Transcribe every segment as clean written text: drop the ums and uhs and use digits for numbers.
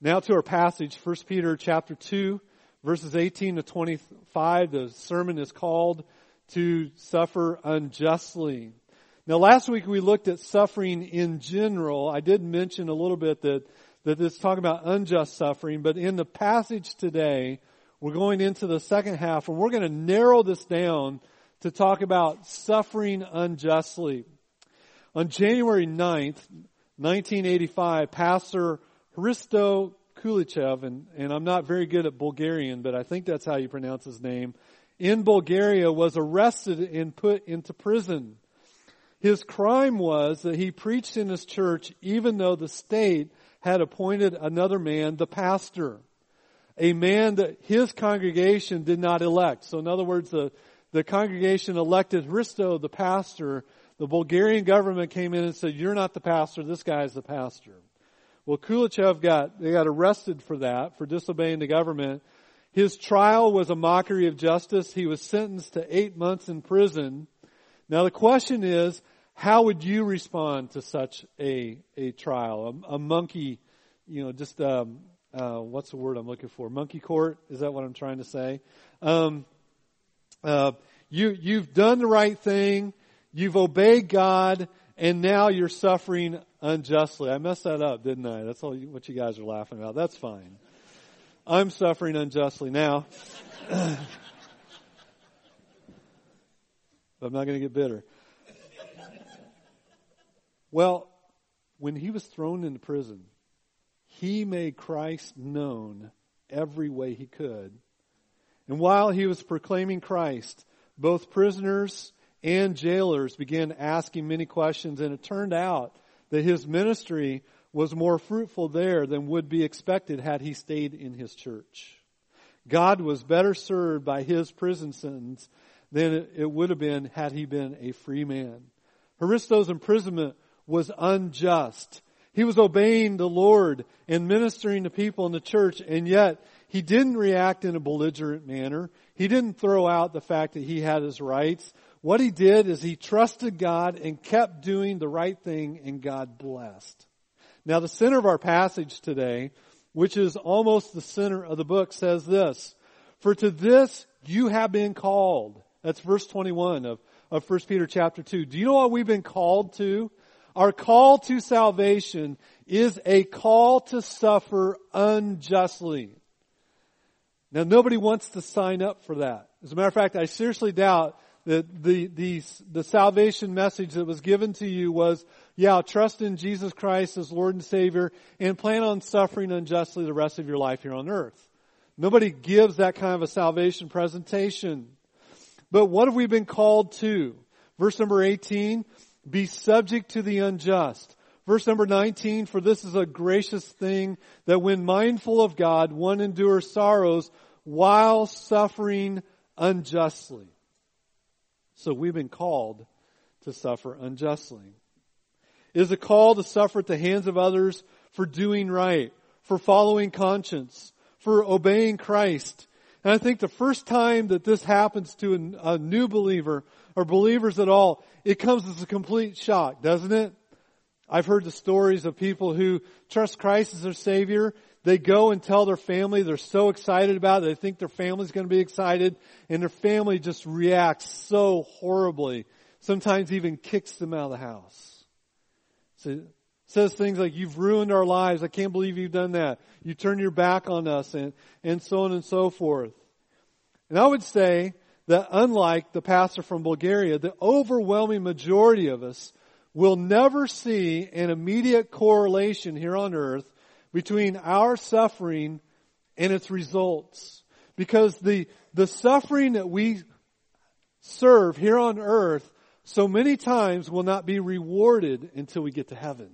Now to our passage, 1 Peter chapter 2, verses 18 to 25. The sermon is called "To Suffer Unjustly." Now last week we looked at suffering in general. I did mention a little bit that this is talking about unjust suffering, but in the passage today, we're going into the second half and we're going to narrow this down to talk about suffering unjustly. On January 9th, 1985, Pastor Hristo Kulichev, and I'm not very good at Bulgarian, but I think that's how you pronounce his name, in Bulgaria was arrested and put into prison. His crime was that he preached in his church even though the state had appointed another man the pastor, a man that his congregation did not elect. So in other words, the congregation elected Hristo the pastor. The Bulgarian government came in and said, "You're not the pastor, this guy's the pastor." Well, Kulichev got arrested for that, for disobeying the government. His trial was a mockery of justice. He was sentenced to 8 months in prison. Now the question is, how would you respond to such a trial? A monkey, what's the word I'm looking for? Monkey court? Is that what I'm trying to say? You've done the right thing. You've obeyed God, and now you're suffering unjustly. I messed that up, didn't I? That's all what you guys are laughing about. That's fine. I'm suffering unjustly now. I'm not going to get bitter. Well, when he was thrown into prison, he made Christ known every way he could. And while he was proclaiming Christ, both prisoners and jailers began asking many questions, and it turned out that his ministry was more fruitful there than would be expected had he stayed in his church. God was better served by his prison sentence than it would have been had he been a free man. Hristo's imprisonment was unjust. He was obeying the Lord and ministering to people in the church, and yet he didn't react in a belligerent manner. He didn't throw out the fact that he had his rights. What he did is he trusted God and kept doing the right thing, and God blessed. Now the center of our passage today, which is almost the center of the book, says this: "For to this you have been called." That's verse 21 of 1 Peter chapter 2. Do you know what we've been called to? Our call to salvation is a call to suffer unjustly. Now, nobody wants to sign up for that. As a matter of fact, I seriously doubt that the salvation message that was given to you was, yeah, trust in Jesus Christ as Lord and Savior and plan on suffering unjustly the rest of your life here on earth. Nobody gives that kind of a salvation presentation. But what have we been called to? Verse number 18, be subject to the unjust. Verse number 19, for this is a gracious thing, that when mindful of God, one endures sorrows while suffering unjustly. So we've been called to suffer unjustly. It is a call to suffer at the hands of others for doing right, for following conscience, for obeying Christ. And I think the first time that this happens to a new believer or believers at all, it comes as a complete shock, doesn't it? I've heard the stories of people who trust Christ as their Savior. They go and tell their family. They're so excited about it. They think their family's going to be excited, and their family just reacts so horribly. Sometimes even kicks them out of the house. So it says things like, "You've ruined our lives. I can't believe you've done that. You turned your back on us," and so on and so forth. And I would say that unlike the pastor from Bulgaria, the overwhelming majority of us will never see an immediate correlation here on earth between our suffering and its results. Because the suffering that we serve here on earth so many times will not be rewarded until we get to heaven.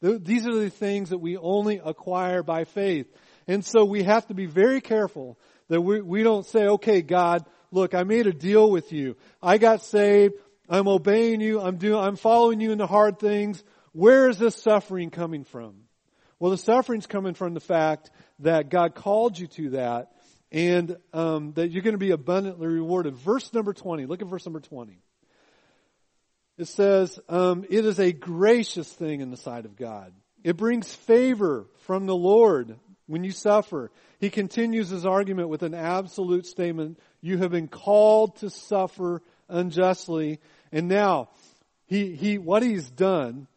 These are the things that we only acquire by faith. And so we have to be very careful that we don't say, "Okay, God, look, I made a deal with you. I got saved. I'm obeying you. I'm following you in the hard things. Where is this suffering coming from?" Well, the suffering's coming from the fact that God called you to that, and that you're going to be abundantly rewarded. Verse number 20. Look at verse number 20. It says, it is a gracious thing in the sight of God. It brings favor from the Lord when you suffer. He continues his argument with an absolute statement. You have been called to suffer unjustly. And now, what he's done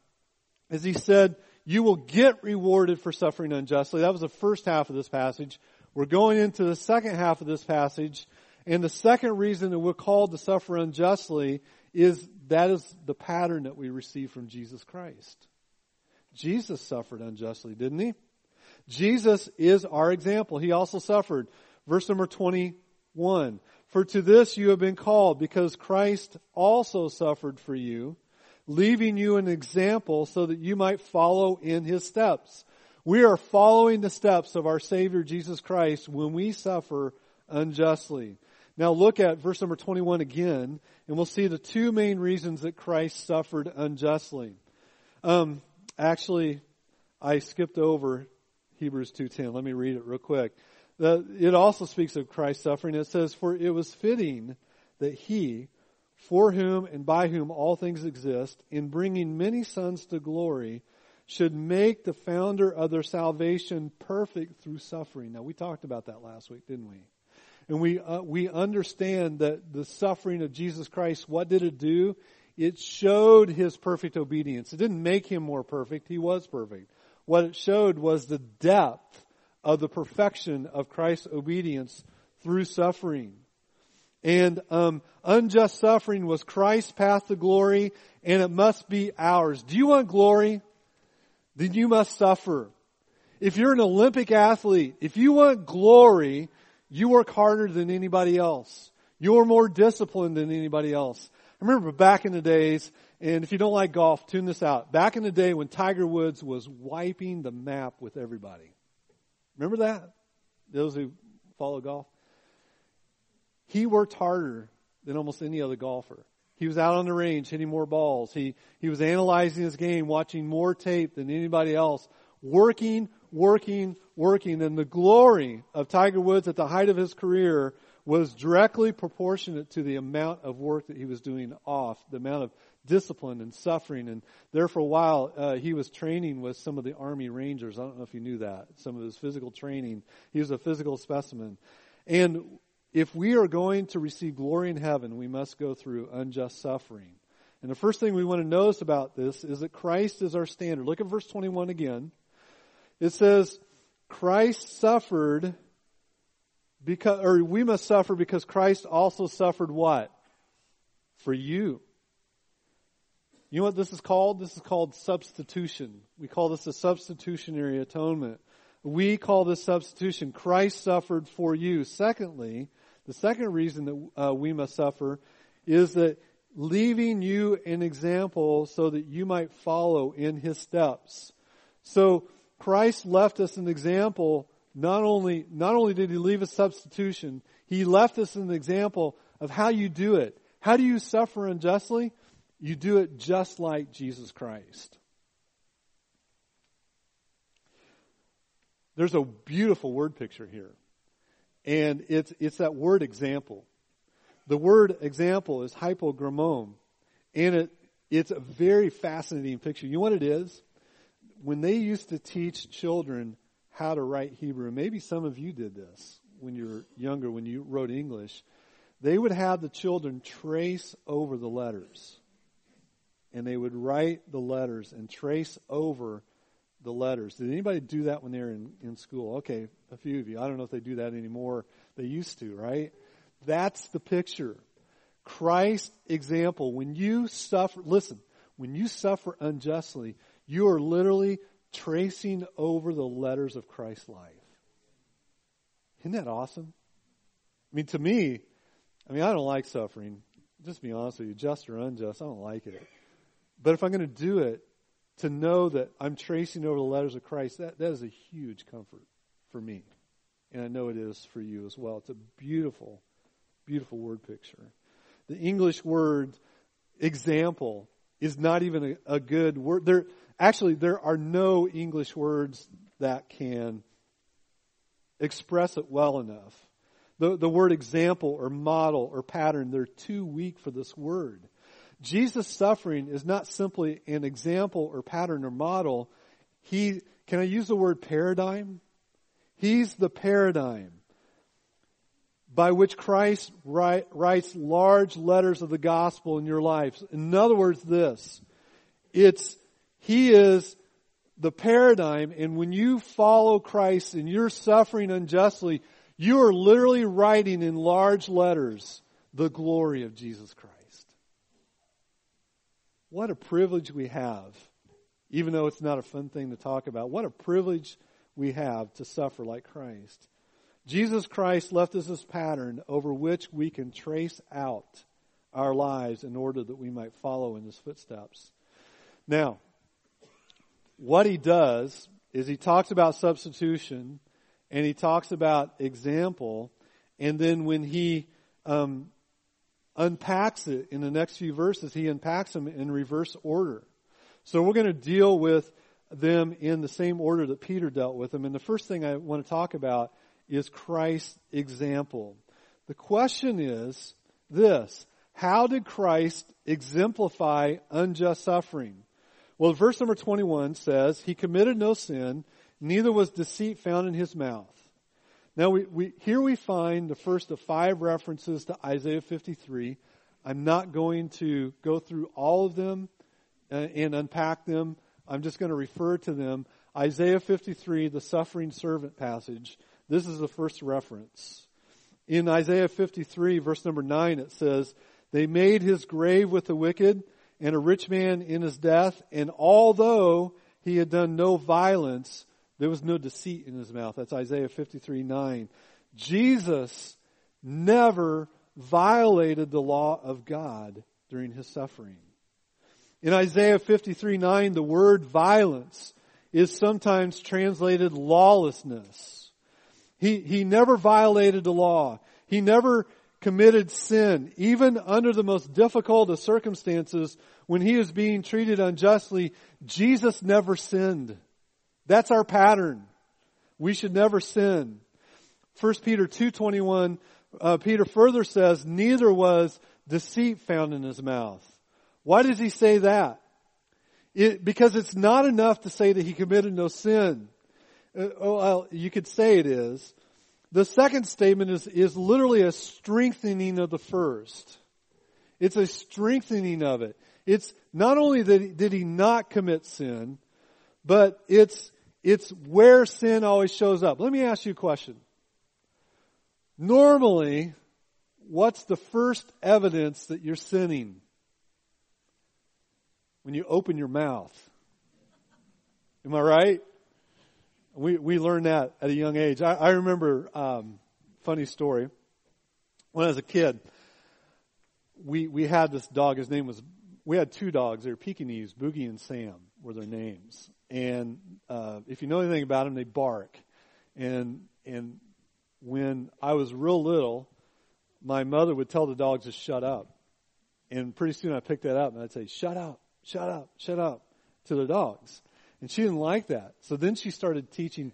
is he said, you will get rewarded for suffering unjustly. That was the first half of this passage. We're going into the second half of this passage. And the second reason that we're called to suffer unjustly is that is the pattern that we receive from Jesus Christ. Jesus suffered unjustly, didn't he? Jesus is our example. He also suffered. Verse number 21. For to this you have been called, because Christ also suffered for you, leaving you an example so that you might follow in his steps. We are following the steps of our Savior Jesus Christ when we suffer unjustly. Now look at verse number 21 again, and we'll see the two main reasons that Christ suffered unjustly. Actually, I skipped over Hebrews 2:10. Let me read it real quick. It also speaks of Christ's suffering. It says, for it was fitting that he, for whom and by whom all things exist, in bringing many sons to glory, should make the founder of their salvation perfect through suffering. Now, we talked about that last week, didn't we? And we understand that the suffering of Jesus Christ, what did it do? It showed his perfect obedience. It didn't make him more perfect. He was perfect. What it showed was the depth of the perfection of Christ's obedience through suffering. And unjust suffering was Christ's path to glory, and it must be ours. Do you want glory? Then you must suffer. If you're an Olympic athlete, if you want glory, you work harder than anybody else. You're more disciplined than anybody else. I remember back in the days, and if you don't like golf, tune this out. Back in the day when Tiger Woods was wiping the map with everybody. Remember that? Those who follow golf. He worked harder than almost any other golfer. He was out on the range hitting more balls. He was analyzing his game, watching more tape than anybody else, working. And the glory of Tiger Woods at the height of his career was directly proportionate to the amount of work that he was doing off, the amount of discipline and suffering. And there for a while, he was training with some of the Army Rangers. I don't know if you knew that. Some of his physical training. He was a physical specimen. And if we are going to receive glory in heaven, we must go through unjust suffering. And the first thing we want to notice about this is that Christ is our standard. Look at verse 21 again. It says, Christ suffered because, or we must suffer because Christ also suffered what? For you. You know what this is called? This is called substitution. We call this a substitutionary atonement. We call this substitution. Christ suffered for you. Secondly, the second reason that we must suffer is that leaving you an example so that you might follow in his steps. So Christ left us an example. Not only did he leave a substitution, he left us an example of how you do it. How do you suffer unjustly? You do it just like Jesus Christ. There's a beautiful word picture here. And it's that word example. The word example is hypogrammon. And it's a very fascinating picture. You know what it is? When they used to teach children how to write Hebrew, maybe some of you did this when you were younger, when you wrote English, they would have the children trace over the letters. And they would write the letters and trace over the letters. Did anybody do that when they were in school? Okay, a few of you. I don't know if they do that anymore. They used to, right? That's the picture. Christ's example. When you suffer, listen, when you suffer unjustly, you are literally tracing over the letters of Christ's life. Isn't that awesome? I mean, to me, I don't like suffering. Just be honest with you, just or unjust, I don't like it. But if I'm going to do it, to know that I'm tracing over the letters of Christ, that is a huge comfort for me. And I know it is for you as well. It's a beautiful, beautiful word picture. The English word example is not even a good word. There are no English words that can express it well enough. The word example or model or pattern, they're too weak for this word. Jesus' suffering is not simply an example or pattern or model. Can I use the word paradigm? He's the paradigm by which Christ writes large letters of the gospel in your lives. In other words, He is the paradigm, and when you follow Christ and you're suffering unjustly, you are literally writing in large letters the glory of Jesus Christ. What a privilege we have, even though it's not a fun thing to talk about. What a privilege we have to suffer like Christ. Jesus Christ left us this pattern over which we can trace out our lives in order that we might follow in His footsteps. Now, what he does is he talks about substitution and he talks about example. And then when he unpacks it in the next few verses, he unpacks them in reverse order. So we're going to deal with them in the same order that Peter dealt with them. And the first thing I want to talk about is Christ's example. The question is this: how did Christ exemplify unjust suffering? Well, verse number 21 says, He committed no sin, neither was deceit found in His mouth. Now, here we find the first of five references to Isaiah 53. I'm not going to go through all of them and unpack them. I'm just going to refer to them. Isaiah 53, the suffering servant passage, this is the first reference. In Isaiah 53, verse number 9, it says, They made his grave with the wicked and a rich man in his death. And although he had done no violence, there was no deceit in his mouth. That's Isaiah 53, 9. Jesus never violated the law of God during his suffering. In Isaiah 53, 9, the word violence is sometimes translated lawlessness. He never violated the law. He never committed sin, even under the most difficult of circumstances, when he is being treated unjustly. Jesus never sinned. That's our pattern. We should never sin. 1 Peter 2:21, Peter further says, neither was deceit found in his mouth. Why does he say that? Because it's not enough to say that he committed no sin. You could say it is. The second statement is literally a strengthening of the first. It's a strengthening of it. It's not only that did he not commit sin, but it's where sin always shows up. Let me ask you a question. Normally, what's the first evidence that you're sinning? When you open your mouth. Am I right? We learned that at a young age. I remember, funny story. When I was a kid, we had this dog. His name was, we had two dogs. They were Pekingese. Boogie and Sam were their names. And if you know anything about them, they bark. And when I was real little, my mother would tell the dogs to shut up. And pretty soon I picked that up and I'd say, shut up, shut up, shut up to the dogs. And she didn't like that. So then she started teaching,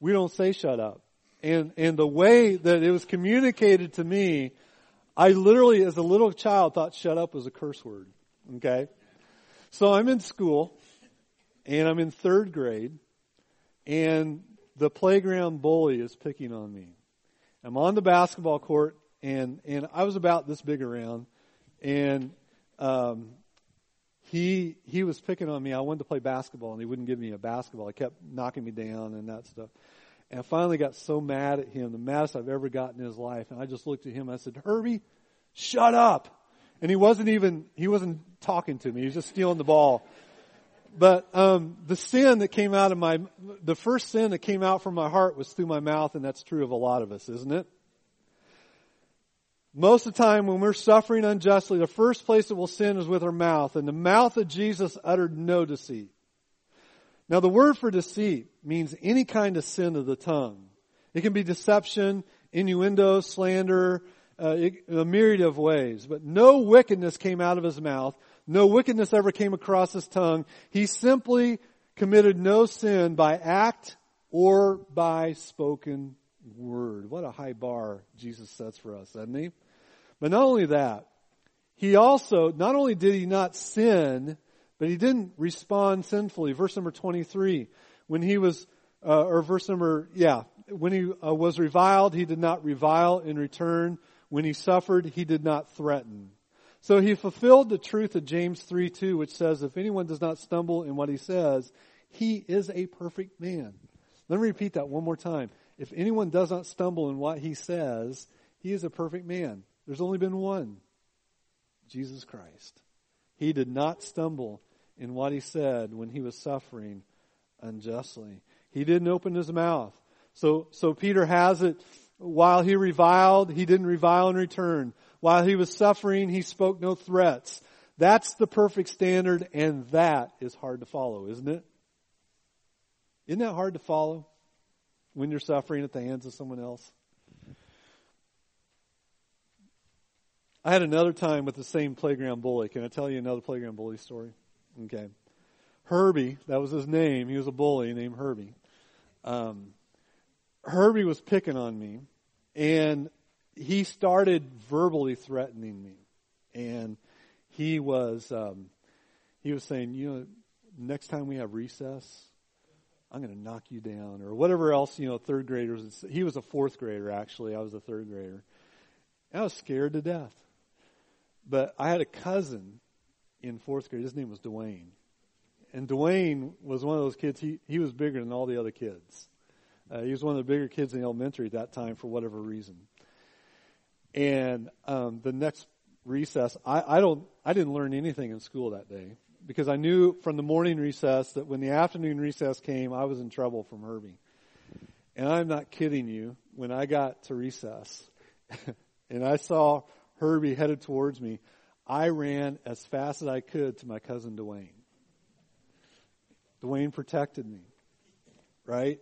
we don't say shut up. And the way that it was communicated to me, I literally as a little child thought shut up was a curse word. Okay? So I'm in school, and I'm in third grade, and the playground bully is picking on me. I'm on the basketball court, and I was about this big around, and He was picking on me. I wanted to play basketball, and he wouldn't give me a basketball. He kept knocking me down and that stuff. And I finally got so mad at him, the maddest I've ever gotten in his life. And I just looked at him. And I said, Herbie, shut up. And he wasn't talking to me. He was just stealing the ball. But the first sin that came out from my heart was through my mouth, and that's true of a lot of us, isn't it? Most of the time when we're suffering unjustly, the first place that we'll sin is with our mouth. And the mouth of Jesus uttered no deceit. Now the word for deceit means any kind of sin of the tongue. It can be deception, innuendo, slander, a myriad of ways. But no wickedness came out of his mouth. No wickedness ever came across his tongue. He simply committed no sin by act or by spoken word. What a high bar Jesus sets for us, doesn't he? But not only that, not only did he not sin, but he didn't respond sinfully. Verse number 23, When he was, when he was reviled, he did not revile in return. When he suffered, he did not threaten. So he fulfilled the truth of James 3:2, which says, if anyone does not stumble in what he says, he is a perfect man. Let me repeat that one more time. If anyone does not stumble in what he says, he is a perfect man. There's only been one, Jesus Christ. He did not stumble in what he said when he was suffering unjustly. He didn't open his mouth. So Peter has it. While he reviled, he didn't revile in return. While he was suffering, he spoke no threats. That's the perfect standard, and that is hard to follow, isn't it? Isn't that hard to follow when you're suffering at the hands of someone else? I had another time with the same playground bully. Can I tell you another playground bully story? Okay. Herbie, that was his name. He was a bully named Herbie. Herbie was picking on me, and he started verbally threatening me. And he was saying, you know, next time we have recess, I'm going to knock you down, or whatever else, you know, third graders. He was a fourth grader, actually. I was a third grader. And I was scared to death. But I had a cousin in fourth grade. His name was Dwayne. And Dwayne was one of those kids. He was bigger than all the other kids. He was one of the bigger kids in elementary at that time for whatever reason. And the next recess, I didn't learn anything in school that day, because I knew from the morning recess that when the afternoon recess came, I was in trouble from Herbie. And I'm not kidding you. When I got to recess and I saw Herbie headed towards me, I ran as fast as I could to my cousin Dwayne. Dwayne protected me, right?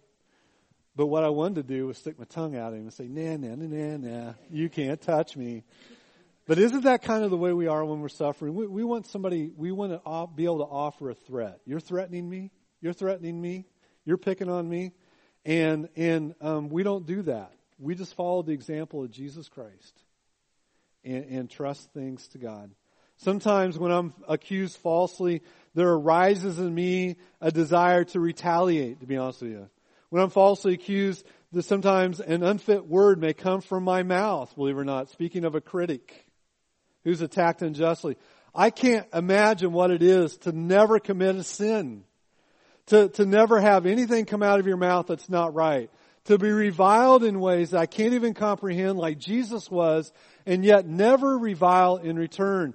But what I wanted to do was stick my tongue out at him and say, nah, nah, nah, nah, nah, you can't touch me. But isn't that kind of the way we are when we're suffering? We want somebody, we want to be able to offer a threat. You're threatening me. You're threatening me. You're picking on me. And we don't do that. We just follow the example of Jesus Christ and trust things to God. Sometimes when I'm accused falsely, there arises in me a desire to retaliate, to be honest with you. When I'm falsely accused, sometimes an unfit word may come from my mouth, believe it or not, speaking of a critic who's attacked unjustly. I can't imagine what it is to never commit a sin, to never have anything come out of your mouth that's not right, to be reviled in ways that I can't even comprehend, like Jesus was, and yet never revile in return,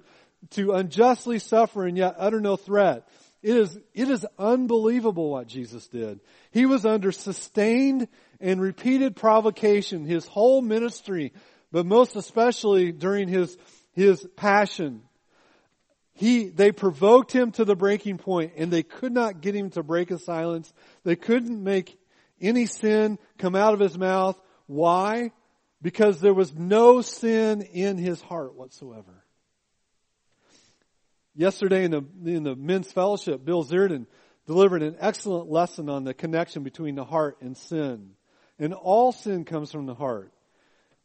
to unjustly suffer and yet utter no threat. It is unbelievable what Jesus did. He was under sustained and repeated provocation his whole ministry, but most especially during his passion. They provoked him to the breaking point, and they could not get him to break his silence. They couldn't make any sin come out of his mouth. Why? Because there was no sin in his heart whatsoever. Yesterday in the men's fellowship, Bill Zierden delivered an excellent lesson on the connection between the heart and sin. And all sin comes from the heart.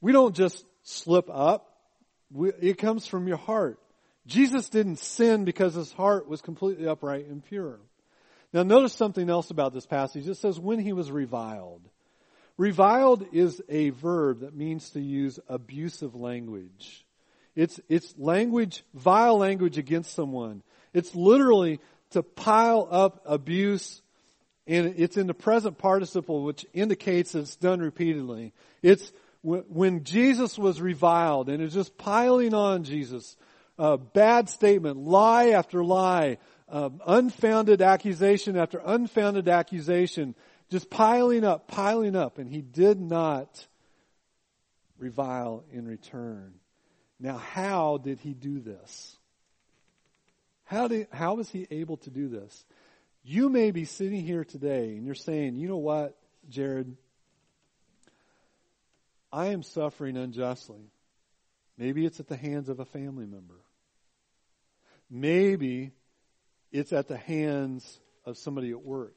We don't just slip up. It comes from your heart. Jesus didn't sin because his heart was completely upright and pure. Now notice something else about this passage. It says when he was reviled. Reviled is a verb that means to use abusive language. It's language, vile language against someone. It's literally to pile up abuse, and it's in the present participle, which indicates it's done repeatedly. It's when Jesus was reviled, and it's just piling on Jesus. Bad statement, lie after lie, unfounded accusation after unfounded accusation, just piling up, and he did not revile in return. Now, how did he do this? How was he able to do this? You may be sitting here today and you're saying, you know what, Jared? I am suffering unjustly. Maybe it's at the hands of a family member. Maybe it's at the hands of somebody at work.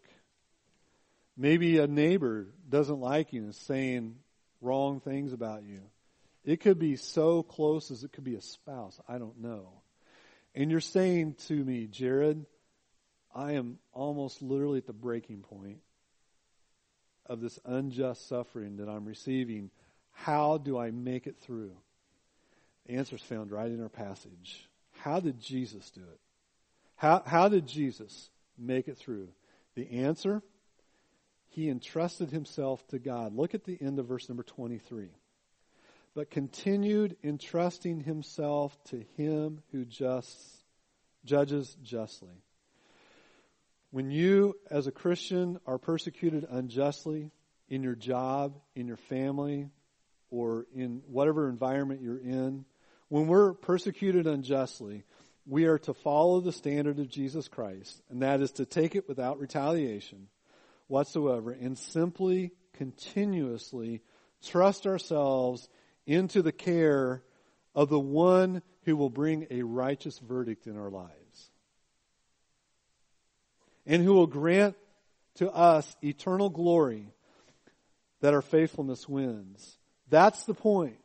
Maybe a neighbor doesn't like you and is saying wrong things about you. It could be so close as it could be a spouse. I don't know. And you're saying to me, Jared, I am almost literally at the breaking point, of this unjust suffering that I'm receiving, how do I make it through? The answer is found right in our passage. How did Jesus do it? How did Jesus make it through? The answer, he entrusted himself to God. Look at the end of verse number 23. But continued entrusting himself to him who judges justly. When you, as a Christian, are persecuted unjustly in your job, in your family, or in whatever environment you're in, when we're persecuted unjustly, we are to follow the standard of Jesus Christ, and that is to take it without retaliation whatsoever and simply, continuously trust ourselves into the care of the one who will bring a righteous verdict in our lives and who will grant to us eternal glory that our faithfulness wins. That's the point.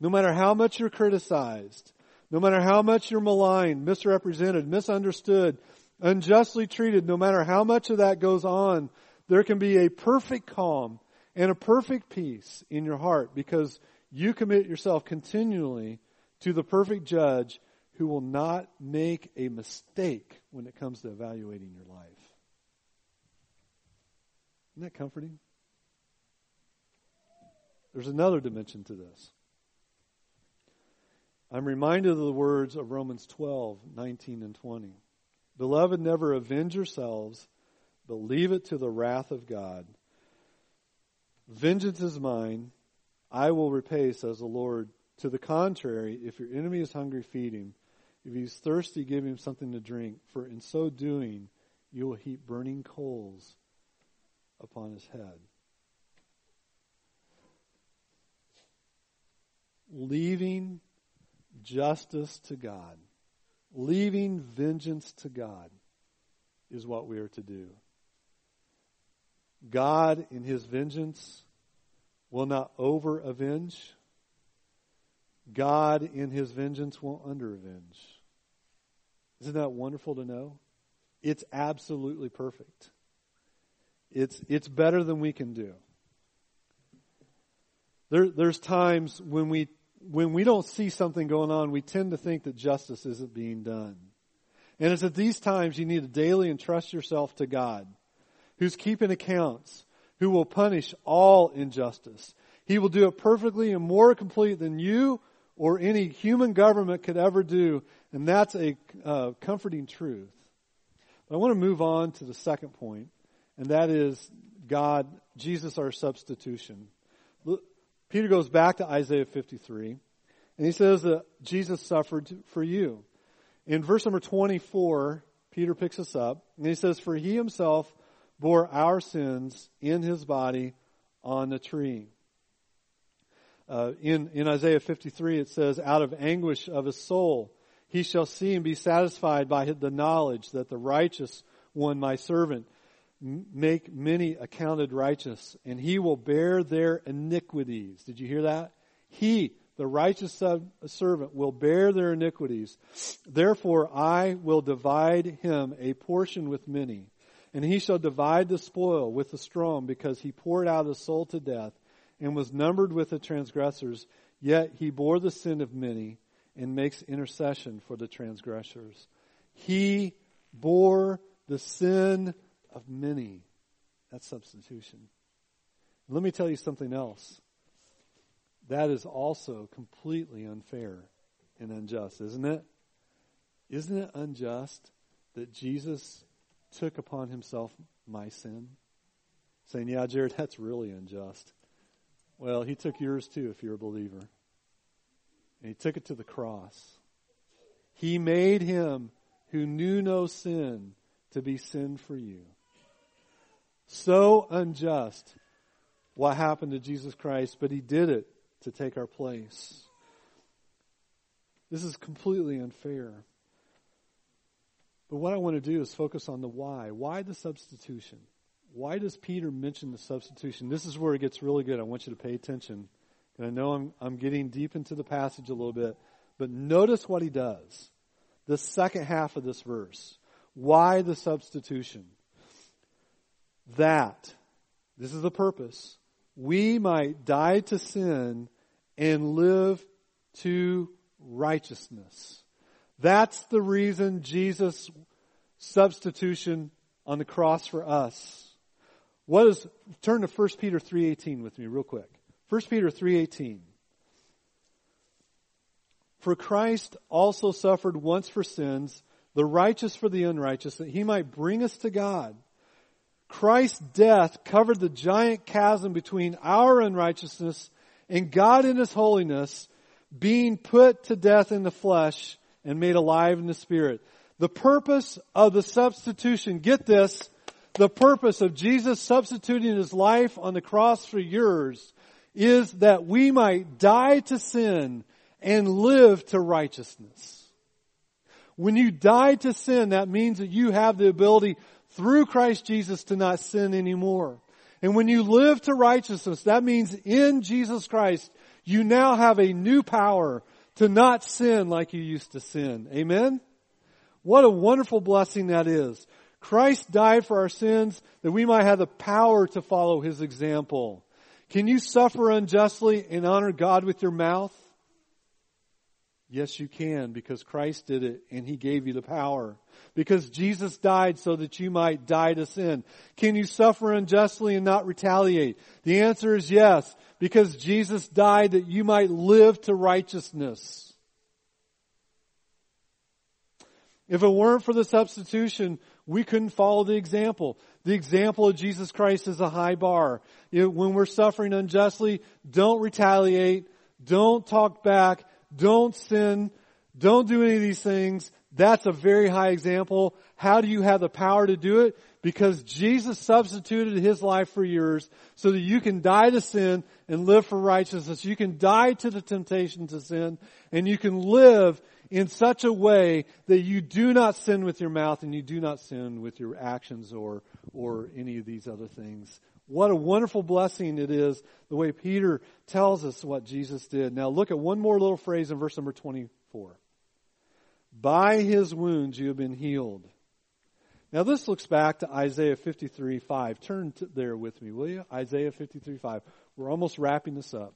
No matter how much you're criticized, no matter how much you're maligned, misrepresented, misunderstood, unjustly treated, no matter how much of that goes on, there can be a perfect calm and a perfect peace in your heart because you commit yourself continually to the perfect judge who will not make a mistake when it comes to evaluating your life. Isn't that comforting? There's another dimension to this. I'm reminded of the words of Romans 12, 19 and 20. Beloved, never avenge yourselves, but leave it to the wrath of God. Vengeance is mine. I will repay, says the Lord. To the contrary, if your enemy is hungry, feed him. If he's thirsty, give him something to drink. For in so doing, you will heap burning coals upon his head. Leaving justice to God, leaving vengeance to God is what we are to do. God in his vengeance will not over avenge. God in his vengeance won't under avenge. Isn't that wonderful to know? It's absolutely perfect. It's better than we can do. There's times when we don't see something going on, we tend to think that justice isn't being done. And it's at these times you need to daily entrust yourself to God, who's keeping accounts, who will punish all injustice. He will do it perfectly and more complete than you or any human government could ever do. And that's a comforting truth. But I want to move on to the second point, and that is God, Jesus, our substitution. Peter goes back to Isaiah 53, and he says that Jesus suffered for you. In verse number 24, Peter picks us up, and he says, for he himself bore our sins in his body on the tree. In Isaiah 53, it says, out of anguish of his soul, he shall see and be satisfied by the knowledge that the righteous one, my servant, make many accounted righteous, and he will bear their iniquities. Did you hear that? He, the righteous servant, will bear their iniquities. Therefore, I will divide him a portion with many, and he shall divide the spoil with the strong, because he poured out his soul to death and was numbered with the transgressors. Yet he bore the sin of many and makes intercession for the transgressors. He bore the sin of many. That's substitution. Let me tell you something else. That is also completely unfair and unjust, isn't it? Isn't it unjust that Jesus took upon himself my sin? Saying, yeah, Jared, that's really unjust. Well, he took yours too if you're a believer. And he took it to the cross. He made him who knew no sin to be sin for you. So unjust what happened to Jesus Christ, but he did it to take our place. This is completely unfair. But what I want to do is focus on the why. Why the substitution? Why does Peter mention the substitution? This is where it gets really good. I want you to pay attention. And I know I'm getting deep into the passage a little bit, but notice what he does. The second half of this verse. Why the substitution? That This is the purpose. We might die to sin and live to righteousness. That's the reason Jesus' substitution on the cross for us. Turn to 1 Peter 3:18 with me real quick. 1 Peter 3:18. For Christ also suffered once for sins, the righteous for the unrighteous, that he might bring us to God. Christ's death covered the giant chasm between our unrighteousness and God in his holiness, being put to death in the flesh and made alive in the spirit. The purpose of the substitution, get this, the purpose of Jesus substituting his life on the cross for yours is that we might die to sin and live to righteousness. When you die to sin, that means that you have the ability through Christ Jesus to not sin anymore. And when you live to righteousness, that means in Jesus Christ, you now have a new power to not sin like you used to sin. Amen? What a wonderful blessing that is. Christ died for our sins that we might have the power to follow his example. Can you suffer unjustly and honor God with your mouth? Yes, you can, because Christ did it and he gave you the power. Because Jesus died so that you might die to sin. Can you suffer unjustly and not retaliate? The answer is yes, because Jesus died that you might live to righteousness. If it weren't for the substitution, we couldn't follow the example. The example of Jesus Christ is a high bar. When we're suffering unjustly, don't retaliate, don't talk back, don't sin. Don't do any of these things. That's a very high example. How do you have the power to do it? Because Jesus substituted his life for yours so that you can die to sin and live for righteousness. You can die to the temptation to sin, and you can live in such a way that you do not sin with your mouth and you do not sin with your actions or any of these other things. What a wonderful blessing it is the way Peter tells us what Jesus did. Now look at one more little phrase in verse number 24. By his wounds you have been healed. Now this looks back to Isaiah 53:5. Turn there with me, will you? Isaiah 53:5. We're almost wrapping this up.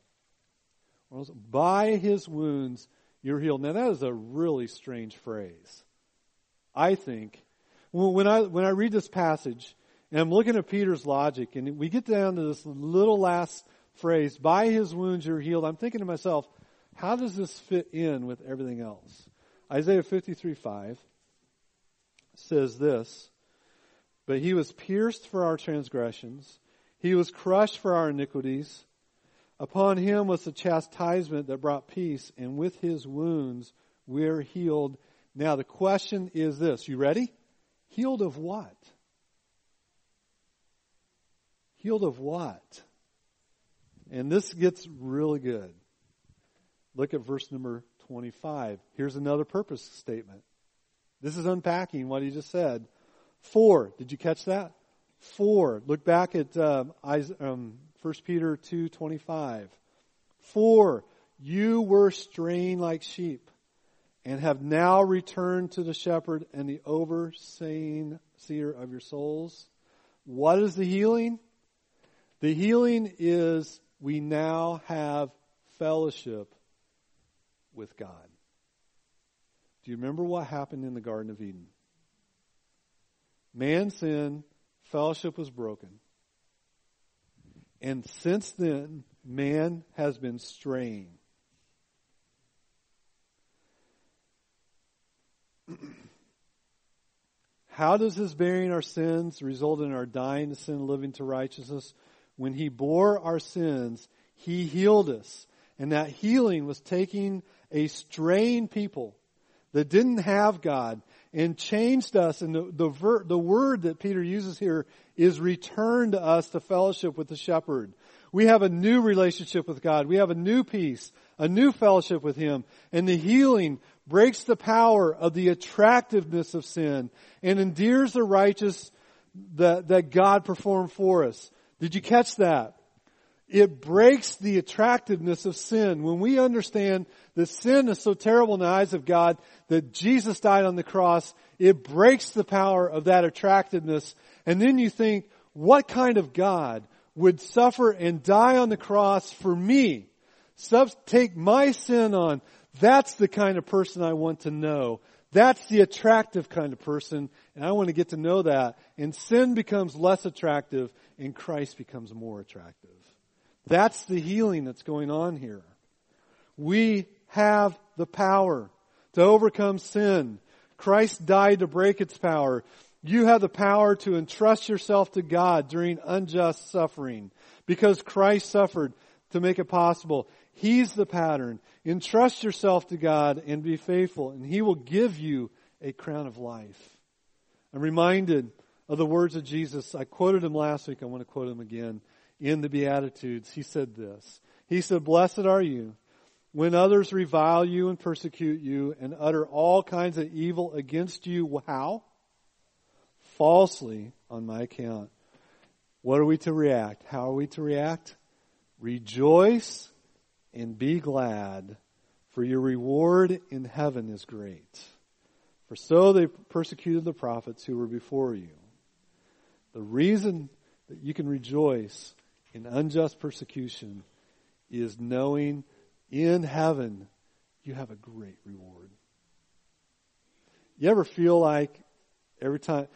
By his wounds you're healed. Now that is a really strange phrase. I think. When I read this passage, and I'm looking at Peter's logic, and we get down to this little last phrase, by his wounds you're healed. I'm thinking to myself, how does this fit in with everything else? Isaiah 53:5 says this, but he was pierced for our transgressions. He was crushed for our iniquities. Upon him was the chastisement that brought peace, and with his wounds we're healed. Now the question is this, you ready? Healed of what? Healed of what? And this gets really good. Look at verse number 25. Here's another purpose statement. This is unpacking what he just said. For, did you catch that? For, look back at 1 Peter 2:25. For you were straying like sheep and have now returned to the shepherd and the overseer of your souls. What is the healing? The healing is we now have fellowship with God. Do you remember what happened in the Garden of Eden? Man sinned, fellowship was broken. And since then, man has been straying. How does his bearing our sins result in our dying to sin, living to righteousness? When he bore our sins, he healed us. And that healing was taking a straying people that didn't have God and changed us. And the word that Peter uses here is return to us to fellowship with the shepherd. We have a new relationship with God. We have a new peace, a new fellowship with him. And the healing breaks the power of the attractiveness of sin and endears the righteous that God performed for us. Did you catch that? It breaks the attractiveness of sin. When we understand that sin is so terrible in the eyes of God that Jesus died on the cross, it breaks the power of that attractiveness. And then you think, what kind of God would suffer and die on the cross for me, take my sin on. That's the kind of person I want to know. That's the attractive kind of person, and I want to get to know that. And sin becomes less attractive, and Christ becomes more attractive. That's the healing that's going on here. We have the power to overcome sin. Christ died to break its power. You have the power to entrust yourself to God during unjust suffering because Christ suffered to make it possible. He's the pattern. Entrust yourself to God and be faithful, and He will give you a crown of life. I'm reminded of the words of Jesus. I quoted Him last week. I want to quote Him again. In the Beatitudes, He said this. He said, "Blessed are you when others revile you and persecute you and utter all kinds of evil against you." How? "Falsely on my account." What are we to react? How are we to react? "Rejoice and be glad, for your reward in heaven is great. For so they persecuted the prophets who were before you." The reason that you can rejoice in unjust persecution is knowing in heaven you have a great reward. You ever feel like every time,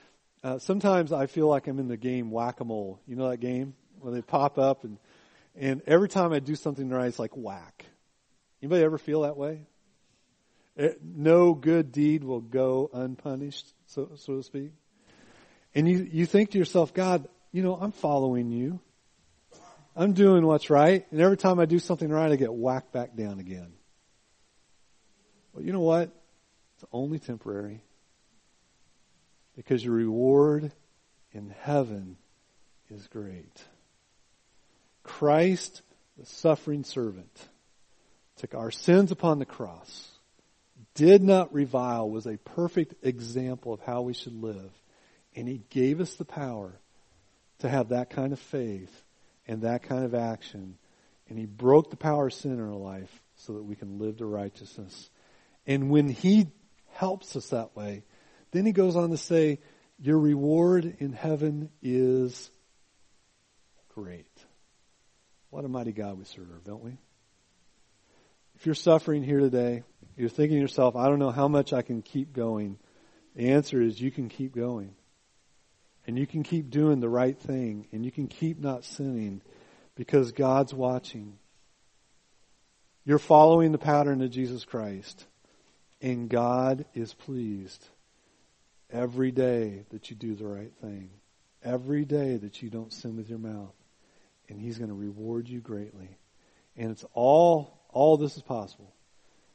sometimes I feel like I'm in the game Whack-A-Mole. You know that game where they pop up and every time I do something right, it's like whack. Anybody ever feel that way? No good deed will go unpunished, so to speak. And you think to yourself, God, you know, I'm following you. I'm doing what's right. And every time I do something right, I get whacked back down again. Well, you know what? It's only temporary. Because your reward in heaven is great. Christ, the suffering servant, took our sins upon the cross, did not revile, was a perfect example of how we should live. And He gave us the power to have that kind of faith and that kind of action. And He broke the power of sin in our life so that we can live to righteousness. And when He helps us that way, then He goes on to say, your reward in heaven is great. What a mighty God we serve, don't we? If you're suffering here today, you're thinking to yourself, I don't know how much I can keep going. The answer is you can keep going. And you can keep doing the right thing. And you can keep not sinning because God's watching. You're following the pattern of Jesus Christ. And God is pleased every day that you do the right thing. Every day that you don't sin with your mouth. And He's going to reward you greatly. And it's all this is possible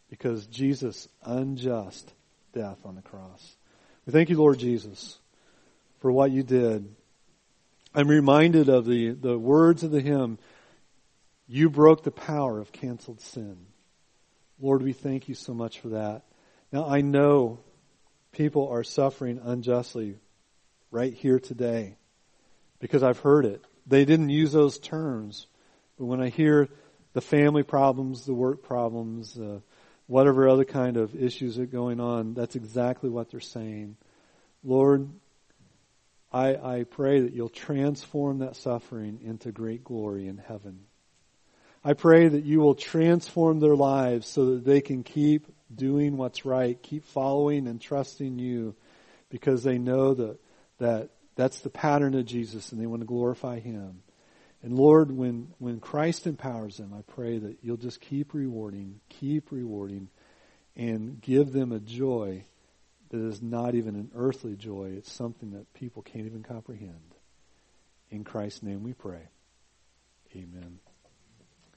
because Jesus' unjust death on the cross. We thank you, Lord Jesus, for what you did. I'm reminded of the words of the hymn, you broke the power of canceled sin. Lord, we thank you so much for that. Now, I know people are suffering unjustly right here today because I've heard it. They didn't use those terms, but when I hear the family problems, the work problems, whatever other kind of issues are going on, that's exactly what they're saying. Lord, I pray that you'll transform that suffering into great glory in heaven. I pray that you will transform their lives so that they can keep doing what's right, keep following and trusting you because they know that that's the pattern of Jesus and they want to glorify Him. And Lord, when Christ empowers them, I pray that you'll just keep rewarding, and give them a joy that is not even an earthly joy. It's something that people can't even comprehend. In Christ's name we pray. Amen.